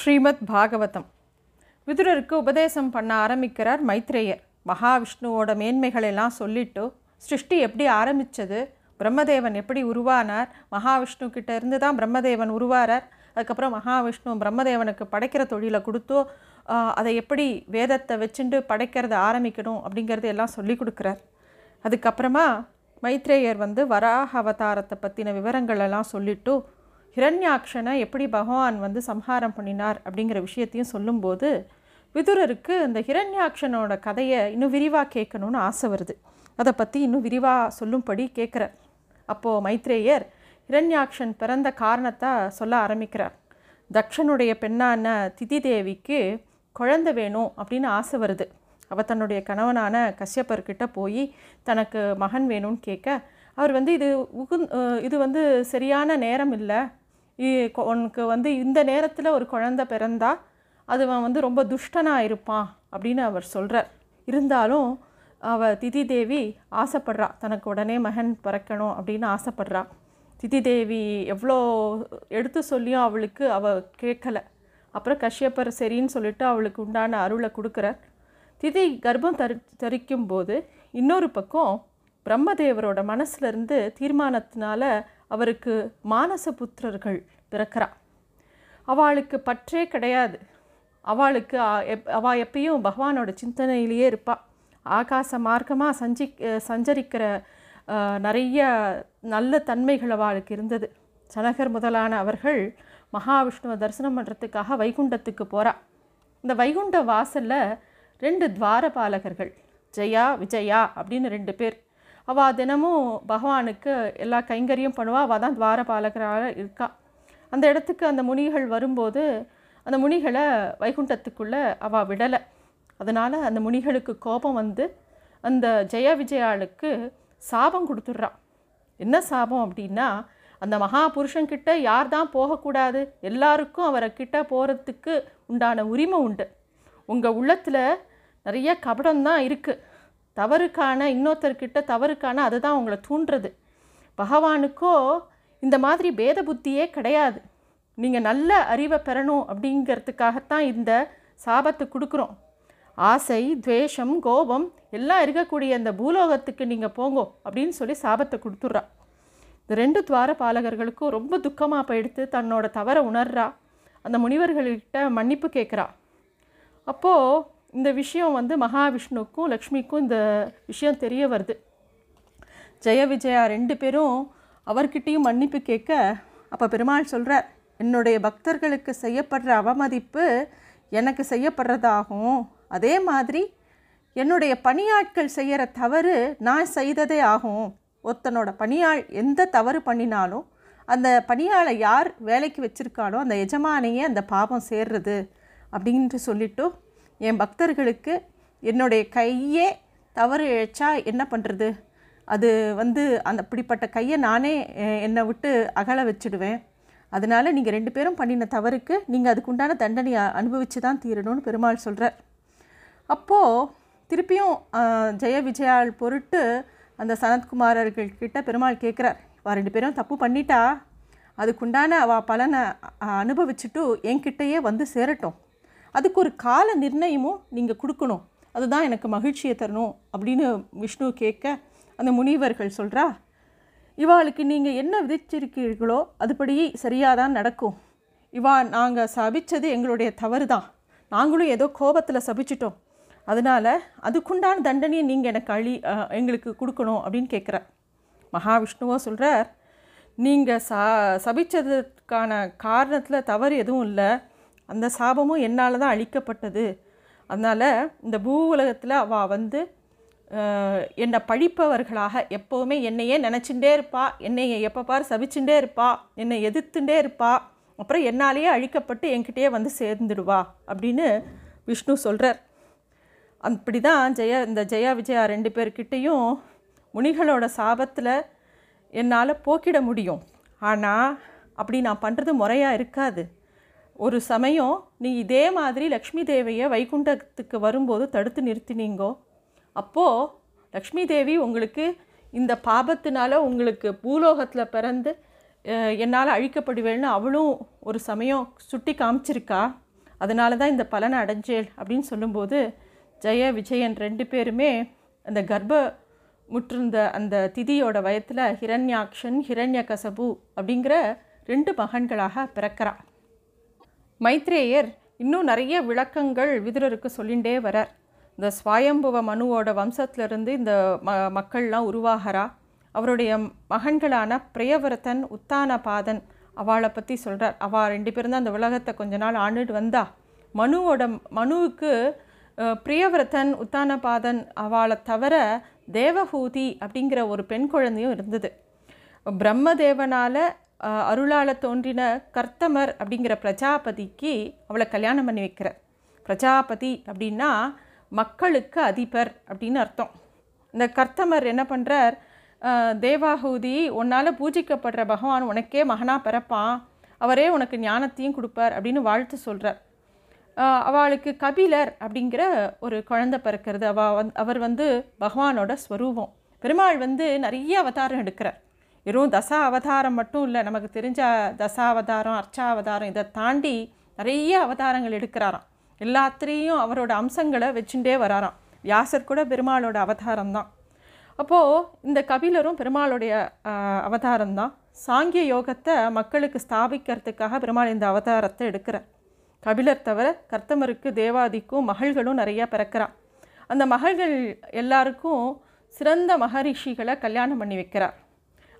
ஸ்ரீமத் பாகவதம். விதுரருக்கு உபதேசம் பண்ண ஆரம்பிக்கிறார் மைத்ரேயர். மகாவிஷ்ணுவோட மேன்மைகளெல்லாம் சொல்லிட்டு சிருஷ்டி எப்படி ஆரம்பித்தது, பிரம்மதேவன் எப்படி உருவானார், மகாவிஷ்ணு கிட்டேருந்து தான் பிரம்மதேவன் உருவாரார், அதுக்கப்புறம் மகாவிஷ்ணு பிரம்மதேவனுக்கு படைக்கிற தொழிலை கொடுத்தோ அதை எப்படி வேதத்தை வச்சுட்டு படைக்கிறத ஆரம்பிக்கணும் அப்படிங்கிறது எல்லாம் சொல்லி கொடுக்குறார். அதுக்கப்புறமா மைத்ரேயர் வராக அவதாரத்தை பற்றின விவரங்களெல்லாம் சொல்லிவிட்டு ஹிரண்யாக்ஷனை எப்படி பகவான் சம்ஹாரம் பண்ணினார் அப்படிங்கிற விஷயத்தையும் சொல்லும்போது விதுரருக்கு இந்த ஹிரண்யாக்ஷனோட கதையை இன்னும் விரிவாக கேட்கணுன்னு ஆசை வருது. அதை பற்றி இன்னும் விரிவாக சொல்லும்படி கேட்குறார். அப்போது மைத்ரேயர் ஹிரண்யாக்ஷன் பிறந்த காரணத்தை சொல்ல ஆரம்பிக்கிறார். தக்ஷனுடைய பெண்ணான திதி தேவிக்கு குழந்தை வேணும் அப்படின்னு ஆசை வருது. அவள் தன்னுடைய கணவனான கஷ்யப்பர்கிட்ட போய் தனக்கு மகன் வேணும்னு கேட்க அவர் இது சரியான நேரம் இல்லை, உனக்கு இந்த நேரத்தில் ஒரு குழந்தை பிறந்தா அது ரொம்ப துஷ்டனாக இருப்பான் அப்படின்னு அவர் சொல்கிறார். இருந்தாலும் அவள் திதி தேவி ஆசைப்படுறா, தனக்கு உடனே மகன் பிறக்கணும் அப்படின்னு ஆசைப்படுறா. திதி தேவி எவ்வளோ எடுத்து சொல்லியும் அவளுக்கு அவள் கேட்கலை. அப்புறம் கஷ்யப்பர் சரின்னு சொல்லிட்டு அவளுக்கு உண்டான அருளை கொடுக்குறார். திதி கர்ப்பம் தரிக்கும்போது இன்னொரு பக்கம் பிரம்மதேவரோட மனசுலேருந்து தீர்மானத்தினால அவருக்கு மானச புத்திரர்கள் பிறக்கிறா. அவளுக்கு பற்றே கிடையாது. அவளுக்கு அவள் எப்பயும் பகவானோட சிந்தனையிலேயே இருப்பாள். ஆகாச மார்க்கமாக சஞ்சரிக்கிற நிறைய நல்ல தன்மைகள் அவளுக்கு இருந்தது. சனகர் முதலான அவர்கள் மகாவிஷ்ணுவை தரிசனம் பண்ணுறதுக்காக வைகுண்டத்துக்கு போகிறா. இந்த வைகுண்ட வாசலில் 2 துவாரபாலகர்கள், ஜெயா விஜயா அப்படின்னு 2 பேர். அவள் தினமும் பகவானுக்கு எல்லா கைங்கரியும் பண்ணுவாள். அவள் தான் துவாரபாலகராக இருக்கா. அந்த இடத்துக்கு அந்த முனிகள் வரும்போது அந்த முனிகளை வைகுண்டத்துக்குள்ளே அவள் விடலை. அதனால் அந்த முனிகளுக்கு கோபம் அந்த ஜெயா விஜயாளுக்கு சாபம் கொடுத்துட்றா. என்ன சாபம் அப்படின்னா, அந்த மகாபுருஷன்கிட்ட யார் தான் போகக்கூடாது, எல்லாருக்கும் அவரை கிட்ட போகிறதுக்கு உண்டான உரிமை உண்டு. உங்கள் உள்ளத்தில் நிறைய கபடம்தான் இருக்குது, தவறுக்கான இன்னொருத்தர்கிட்ட தவறுக்கான அதுதான் உங்களை தூண்டுறது. பகவானுக்கோ இந்த மாதிரி பேத புத்தியே கிடையாது. நீங்கள் நல்ல அறிவை பெறணும் அப்படிங்கிறதுக்காகத்தான் இந்த சாபத்தை கொடுக்குறோம். ஆசை, துவேஷம், கோபம் எல்லாம் இருக்கக்கூடிய இந்த பூலோகத்துக்கு நீங்கள் போங்கோ அப்படின்னு சொல்லி சாபத்தை கொடுத்துட்றா. இந்த 2 துவாரபாலகர்களுக்கும் ரொம்ப துக்கமாக போயிடுத்து. தன்னோட தவறை உணர்றா. அந்த முனிவர்கள்கிட்ட மன்னிப்பு கேட்குறா. அப்போது இந்த விஷயம் மகாவிஷ்ணுக்கும் லக்ஷ்மிக்கும் இந்த விஷயம் தெரிய வருது. ஜெய விஜயா 2 பேரும் அவர்கிட்டையும் மன்னிப்பு கேட்க அப்போ பெருமாள் சொல்கிறார், என்னுடைய பக்தர்களுக்கு செய்யப்படுற அவமதிப்பு எனக்கு செய்யப்படுறதாகும், அதே மாதிரி என்னுடைய பணியாட்கள் செய்கிற தவறு நான் செய்ததே ஆகும். ஒருத்தனோட பணியாள் எந்த தவறு பண்ணினாலும் அந்த பணியாளை யார் வேலைக்கு வச்சுருக்காலோ அந்த எஜமானியே அந்த பாவம் சேர்றது அப்படின்ட்டு சொல்லிவிட்டு என் பக்தர்களுக்கு என்னுடைய கையே தவறு இழைச்சா என்ன பண்ணுறது, அது அந்த அப்படிப்பட்ட கையை நானே என்னை விட்டு அகல வச்சுடுவேன். அதனால நீங்கள் 2 பேரும் பண்ணின தவறுக்கு நீங்கள் அதுக்குண்டான தண்டனையை அனுபவித்து தான் தீரணும்னு பெருமாள் சொல்கிறார். அப்போது திருப்பியும் ஜெய விஜயாள் பொருட்டு அந்த சனத்குமாரர்கள்கிட்ட பெருமாள் கேட்குறார், வா 2 பேரும் தப்பு பண்ணிட்டா அதுக்குண்டான அவள் பலனை அனுபவிச்சுட்டு என்கிட்டையே சேரட்டும், அதுக்கு ஒரு கால நிர்ணயமும் நீங்கள் கொடுக்கணும், அதுதான் எனக்கு மகிழ்ச்சியை தரணும் அப்படின்னு விஷ்ணு கேட்க அந்த முனிவர்கள் சொல்கிறா, இவாளுக்கு நீங்கள் என்ன விதிச்சிருக்கீர்களோ அதுபடி சரியாக தான் நடக்கும். இவா நாங்கள் சபித்தது எங்களுடைய தவறு தான், நாங்களும் ஏதோ கோபத்தில் சபிச்சிட்டோம், அதனால் அதுக்குண்டான தண்டனையை நீங்கள் எனக்கு எங்களுக்கு கொடுக்கணும் அப்படின்னு கேட்குறார். மகாவிஷ்ணுவோ சொல்கிறார், நீங்கள் சபித்ததுக்கான காரணத்தில் தவறு எதுவும் இல்லை, அந்த சாபமும் என்னால் தான் அழிக்கப்பட்டது. அதனால் இந்த பூ உலகத்தில் அவள் என்னை பழிப்பவர்களாக எப்போவுமே என்னையே நினச்சிகிட்டே இருப்பா, என்னையை எப்போ பார் சபிச்சுட்டே இருப்பா, என்னை எதிர்த்துட்டே இருப்பா, அப்புறம் என்னாலேயே அழிக்கப்பட்டு என்கிட்டயே சேர்ந்துடுவா அப்படின்னு விஷ்ணு சொல்கிறார். அப்படி தான் இந்த ஜெயா விஜயா 2 பேர்கிட்டையும் முனிகளோட சாபத்தில் என்னால் போக்கிட முடியும், ஆனால் அப்படி நான் பண்ணுறது முறையாக இருக்காது. ஒரு சமயம் நீ இதே மாதிரி லக்ஷ்மி தேவியை வைகுண்டத்துக்கு வரும்போது தடுத்து நிறுத்தினீங்கோ, அப்போது லக்ஷ்மி தேவி உங்களுக்கு இந்த பாபத்தினால உங்களுக்கு பூலோகத்தில் பிறந்து என்னால் அழிக்கப்படுவேன்னு அவளும் ஒரு சமயம் சுட்டி காமிச்சிருக்கா. அதனால தான் இந்த பலனை அடைஞ்சேள் அப்படின்னு சொல்லும்போது ஜெய விஜயன் ரெண்டு பேருமே அந்த கர்ப்ப முற்றிருந்த அந்த திதியோட வயத்தில் ஹிரண்யாக்ஷன் ஹிரண்ய கசபு அப்படிங்கிற ரெண்டு மகன்களாக பிறக்கிறா. மைத்ரேயர் இன்னும் நிறைய விளக்கங்கள் விதுரருக்கு சொல்லிகிட்டே வரார். இந்த சுவாயம்புவ மனுவோட வம்சத்திலிருந்து இந்த மக்கள்லாம் உருவாகிறா. அவருடைய மகன்களான பிரியவிரத்தன் உத்தானபாதன் அவளை பற்றி சொல்கிறார். அவள் ரெண்டு பேரும் தான் அந்த உலகத்தை கொஞ்ச நாள் ஆண்டுட்டு வந்தா. மனுவுக்கு பிரியவிரத்தன் உத்தானபாதன் அவளை தவிர தேவஹூதி அப்படிங்கிற ஒரு பெண் குழந்தையும் இருந்தது. பிரம்மதேவனால் அருளால் தோன்றின கர்த்தமர் அப்படிங்கிற பிரஜாபதிக்கு அவளை கல்யாணம் பண்ணி வைக்கிறார். பிரஜாபதி அப்படின்னா மக்களுக்கு அதிபர் அப்படின்னு அர்த்தம். இந்த கர்த்தமர் என்ன பண்ணுறார், தேவாஹூதி உன்னால் பூஜிக்கப்படுற பகவான் உனக்கே மகனாக பிறப்பான், அவரே உனக்கு ஞானத்தையும் கொடுப்பார் அப்படின்னு வாழ்த்து சொல்கிறார். அவளுக்கு கபிலர் அப்படிங்கிற ஒரு குழந்தை பிறக்கிறது. அவர் வந்து பகவானோட ஸ்வரூபம். பெருமாள் வந்து நிறைய அவதாரம் எடுக்கிறார். வெறும் தசா அவதாரம் மட்டும் இல்லை, நமக்கு தெரிஞ்ச தசாவதாரம் அர்ச்சாவதாரம் இதை தாண்டி நிறைய அவதாரங்கள் எடுக்கிறாராம். எல்லாத்திலையும் அவரோட அம்சங்களை வச்சுட்டே வராராம். வியாசர் கூட பெருமாளோட அவதாரம்தான். அப்போது இந்த கபிலரும் பெருமாளுடைய அவதாரம்தான். சாங்கிய யோகத்தை மக்களுக்கு ஸ்தாபிக்கிறதுக்காக பெருமாள் இந்த அவதாரத்தை எடுக்கிறார். கபிலர் தவிர கர்த்தமருக்கு தேவாதிக்கும் மகள்களும் நிறையா பிறக்கிறார். அந்த மகள்கள் எல்லாருக்கும் சிறந்த மகரிஷிகளை கல்யாணம் பண்ணி வைக்கிறார்.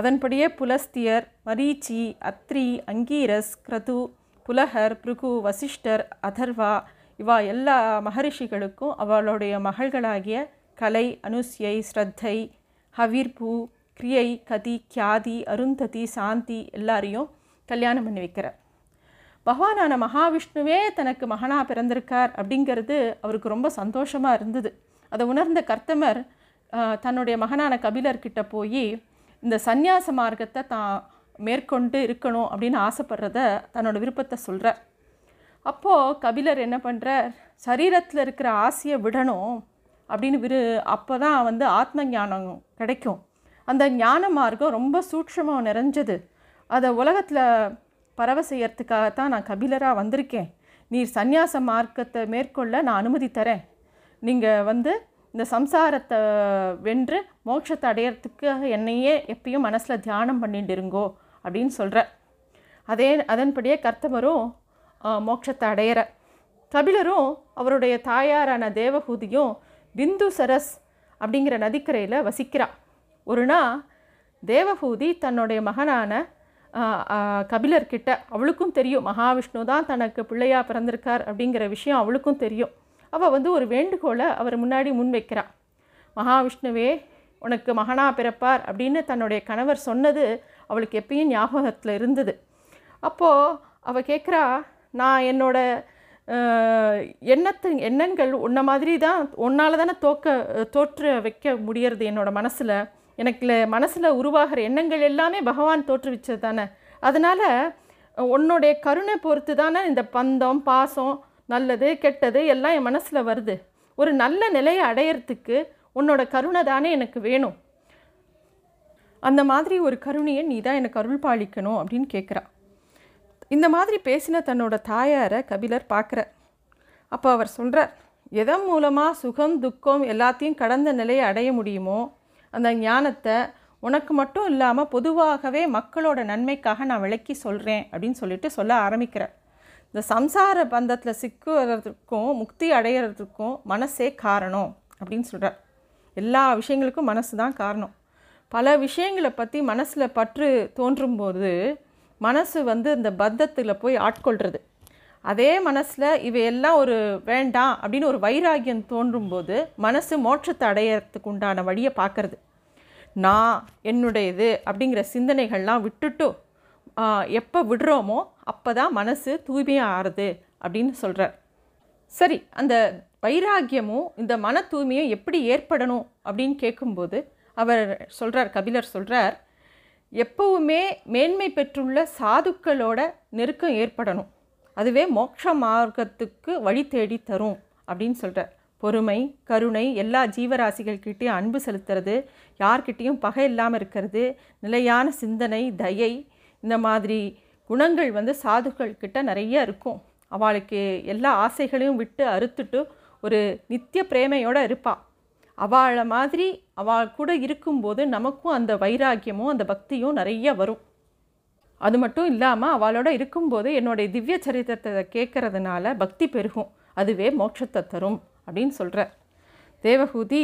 அதன்படியே புலஸ்தியர், மரீசி, அத்ரி, அங்கீரஸ், க்ரது, புலஹர், ப்ருகு, வசிஷ்டர், அதர்வா இவா எல்லா மகரிஷிகளுக்கும் அவளுடைய மகள்களாகிய கலை, அனுஸ்யை, ஸ்ரத்தை, ஹவிர்பூ, கிரியை, கதி, கியாதி, அருந்ததி, சாந்தி எல்லாரையும் கல்யாணம் பண்ணி வைக்கிறார். பகவானான மகாவிஷ்ணுவே தனக்கு மகனாக பிறந்திருக்கார் அப்படிங்கிறது அவருக்கு ரொம்ப சந்தோஷமாக இருந்தது. அதை உணர்ந்த கர்த்தமர் தன்னுடைய மகனான கபிலர்கிட்ட போய் இந்த சந்நியாச மார்க்கத்தை தான் மேற்கொண்டு இருக்கணும் அப்படின்னு ஆசைப்படுறத தன்னோட விருப்பத்தை சொல்கிறார். அப்போது கபிலர் என்ன பண்ணுறார், சரீரத்தில் இருக்கிற ஆசையை விடணும் அப்படின்னு அப்போ தான் வந்து ஆத்ம ஞானம் கிடைக்கும். அந்த ஞான மார்க்கம் ரொம்ப சூட்சமாக நிறைஞ்சது. அதை உலகத்தில் பரவ செய்யறதுக்காகத்தான் நான் கபிலராக வந்திருக்கேன். நீர் சந்நியாச மார்க்கத்தை மேற்கொள்ள நான் அனுமதி தரேன். நீங்கள் வந்து இந்த சம்சாரத்தை வென்று மோட்சத்தை அடையிறதுக்கு என்னையே எப்பயும் மனசில் தியானம் பண்ணிட்டு இருங்கோ அப்படின்னு சொல்கிறார். அதன்படியே கர்த்தமரும் மோட்சத்தை அடையிற கபிலரும் அவருடைய தாயாரான தேவஹூதியும் பிந்து சரஸ் அப்படிங்கிற நதிக்கரையில் வசிக்கிறாள். ஒரு நாள் தேவஹூதி தன்னுடைய மகனான கபிலர்கிட்ட, அவளுக்கும் தெரியும் மகாவிஷ்ணு தான் தனக்கு பிள்ளையாக பிறந்திருக்கார் அப்படிங்கிற விஷயம் அவளுக்கும் தெரியும். அவள் வந்து ஒரு வேண்டுகோளை அவர் முன்னாடி முன்வைக்கிறாள். மகாவிஷ்ணுவே உனக்கு மகனாக பிறப்பார் அப்படின்னு தன்னுடைய கணவர் சொன்னது அவளுக்கு எப்பயும் ஞாபகத்தில் இருந்தது. அப்போது அவள் கேட்குறா, நான் என்னோட எண்ணங்கள் உன்ன மாதிரி தான், உன்னால் தானே தோற்று வைக்க முடியறது என்னோடய மனசில், எனக்குல மனசில் உருவாகிற எண்ணங்கள் எல்லாமே பகவான் தோற்றுவிச்சது தானே, அதனால் உன்னுடைய கருணை பொறுத்து தானே இந்த பந்தம் பாசம் நல்லது கெட்டது எல்லாம் என் மனசில் வருது. ஒரு நல்ல நிலையை அடையிறதுக்கு உன்னோட கருணை தானே எனக்கு வேணும். அந்த மாதிரி ஒரு கருணையை நீ தான் எனக்கு அருள் பாலிக்கணும் அப்படின்னு கேட்குறா. இந்த மாதிரி பேசின தன்னோட தாயாரை கபிலர் பார்க்குறார். அப்போ அவர் சொல்கிறார், எதன் மூலமாக சுகம் துக்கம் எல்லாத்தையும் கடந்த நிலையை அடைய முடியுமோ அந்த ஞானத்தை உனக்கு மட்டும் இல்லாமல் பொதுவாகவே மக்களோட நன்மைக்காக நான் விளக்கி சொல்கிறேன் அப்படின்னு சொல்லிட்டு சொல்ல ஆரம்பிக்கிறார். இந்த சம்சார பந்தத்தில் சிக்குறதுக்கும் முக்தி அடைகிறதுக்கும் மனசே காரணம் அப்படின்னு சொல்கிறார். எல்லா விஷயங்களுக்கும் மனசு தான் காரணம். பல விஷயங்களை பற்றி மனசில் பற்று தோன்றும்போது மனசு வந்து இந்த பந்தத்தில் போய் ஆட்கொள்கிறது. அதே மனசில் இவையெல்லாம் ஒரு வேண்டாம் அப்படின்னு ஒரு வைராகியம் தோன்றும்போது மனசு மோட்சத்தை அடையிறதுக்கு உண்டான வழியை பார்க்கறது. நான் என்னுடையது அப்படிங்கிற சிந்தனைகள்லாம் விட்டுட்டு எப்போ விடுறோமோ அப்போ தான் மனசு தூய்மையாக ஆறுது அப்படின்னு சொல்கிறார். சரி, அந்த வைராகியமும் இந்த மன தூய்மையும் எப்படி ஏற்படணும் அப்படின்னு கேட்கும்போது அவர் சொல்கிறார், கபிலர் சொல்கிறார், எப்பவுமே மேன்மை பெற்றுள்ள சாதுக்களோட நெருக்கம் ஏற்படணும், அதுவே மோட்ச மார்க்கத்துக்கு வழி தேடி தரும் அப்படின்னு சொல்கிறார். பொறுமை, கருணை, எல்லா ஜீவராசிகள்கிட்டையும் அன்பு செலுத்துறது, யார்கிட்டையும் பகை இல்லாமல் இருக்கிறது, நிலையான சிந்தனை, தயை, இந்த மாதிரி குணங்கள் வந்து சாதுக்கள்கிட்ட நிறைய இருக்கும். அவளுக்கு எல்லா ஆசைகளையும் விட்டு அறுத்துட்டு ஒரு நித்திய பிரேமையோடு இருப்பாள். அவளை மாதிரி அவள் கூட இருக்கும்போது நமக்கும் அந்த வைராக்கியமும் அந்த பக்தியும் நிறைய வரும். அது மட்டும் இல்லாமல் அவளோட இருக்கும்போது என்னுடைய திவ்ய சரித்திரத்தை கேட்கறதுனால பக்தி பெருகும், அதுவே மோட்சத்தை தரும் அப்படின்னு சொல்கிறார். தேவஹூதி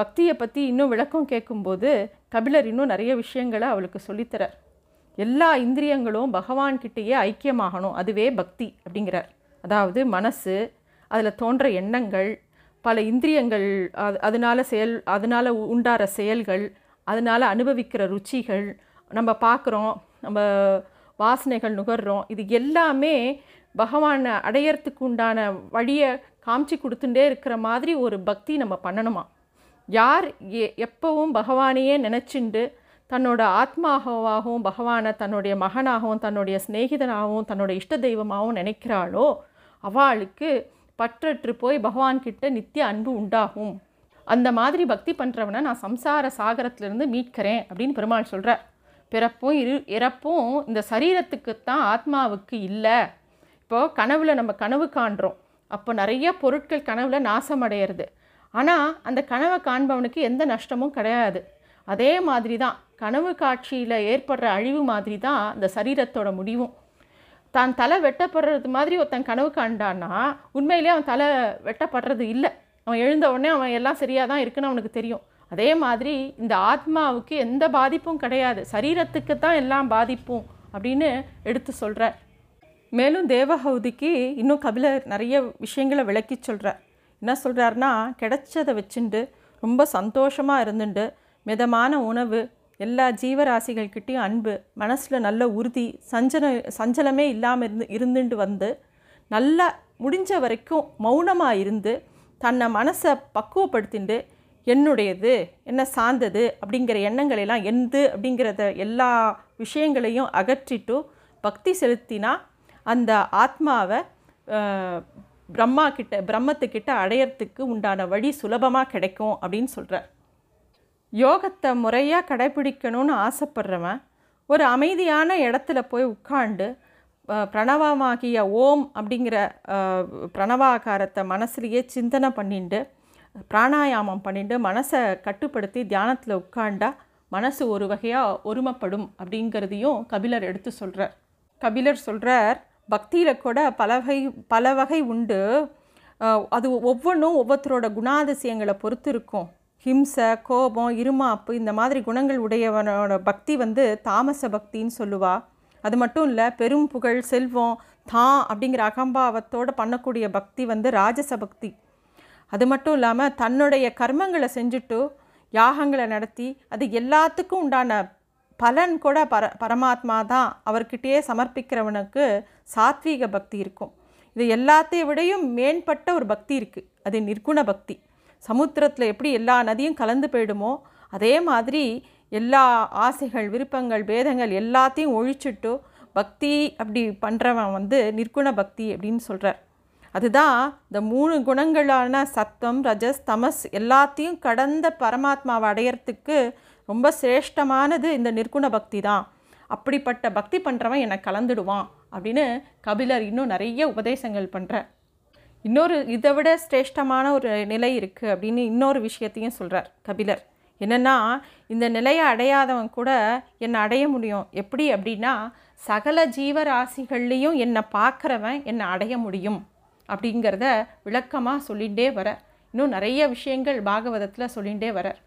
பக்தியை பற்றி இன்னும் விளக்கம் கேட்கும்போது கபிலர் இன்னும் நிறைய விஷயங்களை அவளுக்கு சொல்லித்தரார். எல்லா இந்திரியங்களும் பகவான்கிட்டேயே ஐக்கியமாகணும், அதுவே பக்தி அப்படிங்கிறார். அதாவது மனசு, அதில் தோன்ற எண்ணங்கள், பல இந்திரியங்கள், அதனால் உண்டார செயல்கள், அதனால் அனுபவிக்கிற ருச்சிகள், நம்ம பார்க்குறோம், நம்ம வாசனைகள் நுகர்றோம், இது எல்லாமே பகவானை அடையறதுக்கு உண்டான வழியை காமிச்சு கொடுத்துட்டே இருக்கிற மாதிரி ஒரு பக்தி நம்ம பண்ணணுமா. யார் எப்பவும் பகவானையே நினச்சிண்டு தன்னோட ஆத்மாவாகவும் பகவானை தன்னுடைய மகனாகவும் தன்னுடைய ஸ்நேகிதனாகவும் தன்னுடைய இஷ்ட தெய்வமாகவும் நினைக்கிறாளோ அவளுக்கு பற்றற்று போய் பகவான்கிட்ட நித்திய அன்பு உண்டாகும். அந்த மாதிரி பக்தி பண்ணுறவனை நான் சம்சார சாகரத்திலேருந்து மீட்கிறேன் அப்படின்னு பெருமாள் சொல்கிறார். பிறப்பும் இறப்பும் இந்த சரீரத்துக்குத்தான் ஆத்மாவுக்கு இல்லை. இப்போது கனவுல நம்ம கனவு காண்றோம், அப்போ நிறைய பொருட்கள் கனவுல நாசமடைகிறது. ஆனால் அந்த கனவை காண்பவனுக்கு எந்த நஷ்டமும் கிடையாது. அதே மாதிரி தான் கனவு காட்சியில் ஏற்படுற அழிவு மாதிரி தான் அந்த சரீரத்தோட முடிவும். தான் தலை வெட்டப்படுறது மாதிரி ஒருத்தன் கனவு காண்டான்னா உண்மையிலே அவன் தலை வெட்டப்படுறது இல்லை, அவன் எழுந்த உடனே அவன் எல்லாம் சரியாக தான் இருக்குன்னு அவனுக்கு தெரியும். அதே மாதிரி இந்த ஆத்மாவுக்கு எந்த பாதிப்பும் கிடையாது, சரீரத்துக்கு தான் எல்லாம் பாதிப்பும் அப்படின்னு எடுத்து சொல்கிறார். மேலும் தேவஹூதிக்கு இன்னும் கபிலர் நிறைய விஷயங்களை விளக்கி சொல்கிறார். என்ன சொல்கிறாருன்னா, கிடைச்சதை வச்சுண்டு ரொம்ப சந்தோஷமாக இருந்துண்டு மிதமான உணவு, எல்லா ஜீவராசிகள்கிட்டையும் அன்பு, மனசில் நல்ல உறுதி, சஞ்சலமே இல்லாமல் இருந்துட்டு வந்து நல்லா முடிஞ்ச வரைக்கும் மௌனமாக இருந்து தன்னை மனசை பக்குவப்படுத்திண்டு என்னுடையது, என்ன சார்ந்தது அப்படிங்கிற எண்ணங்களெல்லாம் எந்த அப்படிங்கிறத எல்லா விஷயங்களையும் அகற்றிட்டு பக்தி செலுத்தினா அந்த ஆத்மாவை பிரம்மத்துக்கிட்ட அடையிறதுக்கு உண்டான வழி சுலபமாக கிடைக்கும் அப்படின்னு சொல்கிறார். யோகத்தை முறையாக கடைப்பிடிக்கணும்னு ஆசைப்படுறவன் ஒரு அமைதியான இடத்துல போய் உட்கார்ந்து பிரணவமாகிய ஓம் அப்படிங்கிற பிரணவாகாரத்தை மனசுலேயே சிந்தனை பண்ணிட்டு பிராணாயாமம் பண்ணிட்டு மனசை கட்டுப்படுத்தி தியானத்தில் உட்காண்டா மனசு ஒரு வகையாக ஒருமைப்படும் அப்படிங்கிறதையும் கபிலர் எடுத்து சொல்கிறார். கபிலர் சொல்கிறார், பக்தியில் கூட பல வகை உண்டு, அது ஒவ்வொன்றும் ஒவ்வொருத்தரோட குணாதிசயங்களை பொறுத்து இருக்கும். ஹிம்சை, கோபம், இருமாப்பு இந்த மாதிரி குணங்கள் உடையவனோட பக்தி தாமச பக்தின்னு சொல்லுவா. அது மட்டும் இல்லை, பெரும் புகழ், செல்வம், தான் அப்படிங்கிற அகம்பாவத்தோடு பண்ணக்கூடிய பக்தி ராஜச பக்தி. அது மட்டும் இல்லாமல் தன்னுடைய கர்மங்களை செஞ்சுட்டு யாகங்களை நடத்தி அது எல்லாத்துக்கும் உண்டான பலன் கூட பரமாத்மா தான் அவர்கிட்டயே சமர்ப்பிக்கிறவனுக்கு சாத்வீக பக்தி இருக்கும். இது எல்லாத்தையும் விடையும் மேம்பட்ட ஒரு பக்தி இருக்குது, அது நிர்குண பக்தி. சமுத்திரத்தில் எப்படி எல்லா நதியும் கலந்து போயிடுமோ அதே மாதிரி எல்லா ஆசைகள், விருப்பங்கள், பேதங்கள் எல்லாத்தையும் ஒழிச்சுட்டு பக்தி அப்படி பண்ணுறவன் நிர்குண பக்தி அப்படின்னு சொல்கிறார். அதுதான் இந்த 3 குணங்களான சத்வம், ரஜஸ், தமஸ் எல்லாத்தையும் கடந்த பரமாத்மாவை அடையிறதுக்கு ரொம்ப சிரேஷ்டமானது இந்த நிர்குண பக்தி தான். அப்படிப்பட்ட பக்தி பண்ணுறவன் என்னை கலந்துடுவான் அப்படின்னு கபிலர் இன்னும் நிறைய உபதேசங்கள் பண்ணுறார். இன்னொரு இதை விட சிரேஷ்டமான ஒரு நிலை இருக்குது அப்படின்னு இன்னொரு விஷயத்தையும் சொல்கிறார் கபிலர். என்னென்னா, இந்த நிலையை அடையாதவன் கூட என்னை அடைய முடியும். எப்படி அப்படின்னா, சகல ஜீவராசிகள்லேயும் என்னை பார்க்குறவன் என்னை அடைய முடியும் அப்படிங்கிறத விளக்கமாக சொல்லிகிட்டே வர இன்னும் நிறைய விஷயங்கள் பாகவதத்தில் சொல்லிகிட்டே வரார்.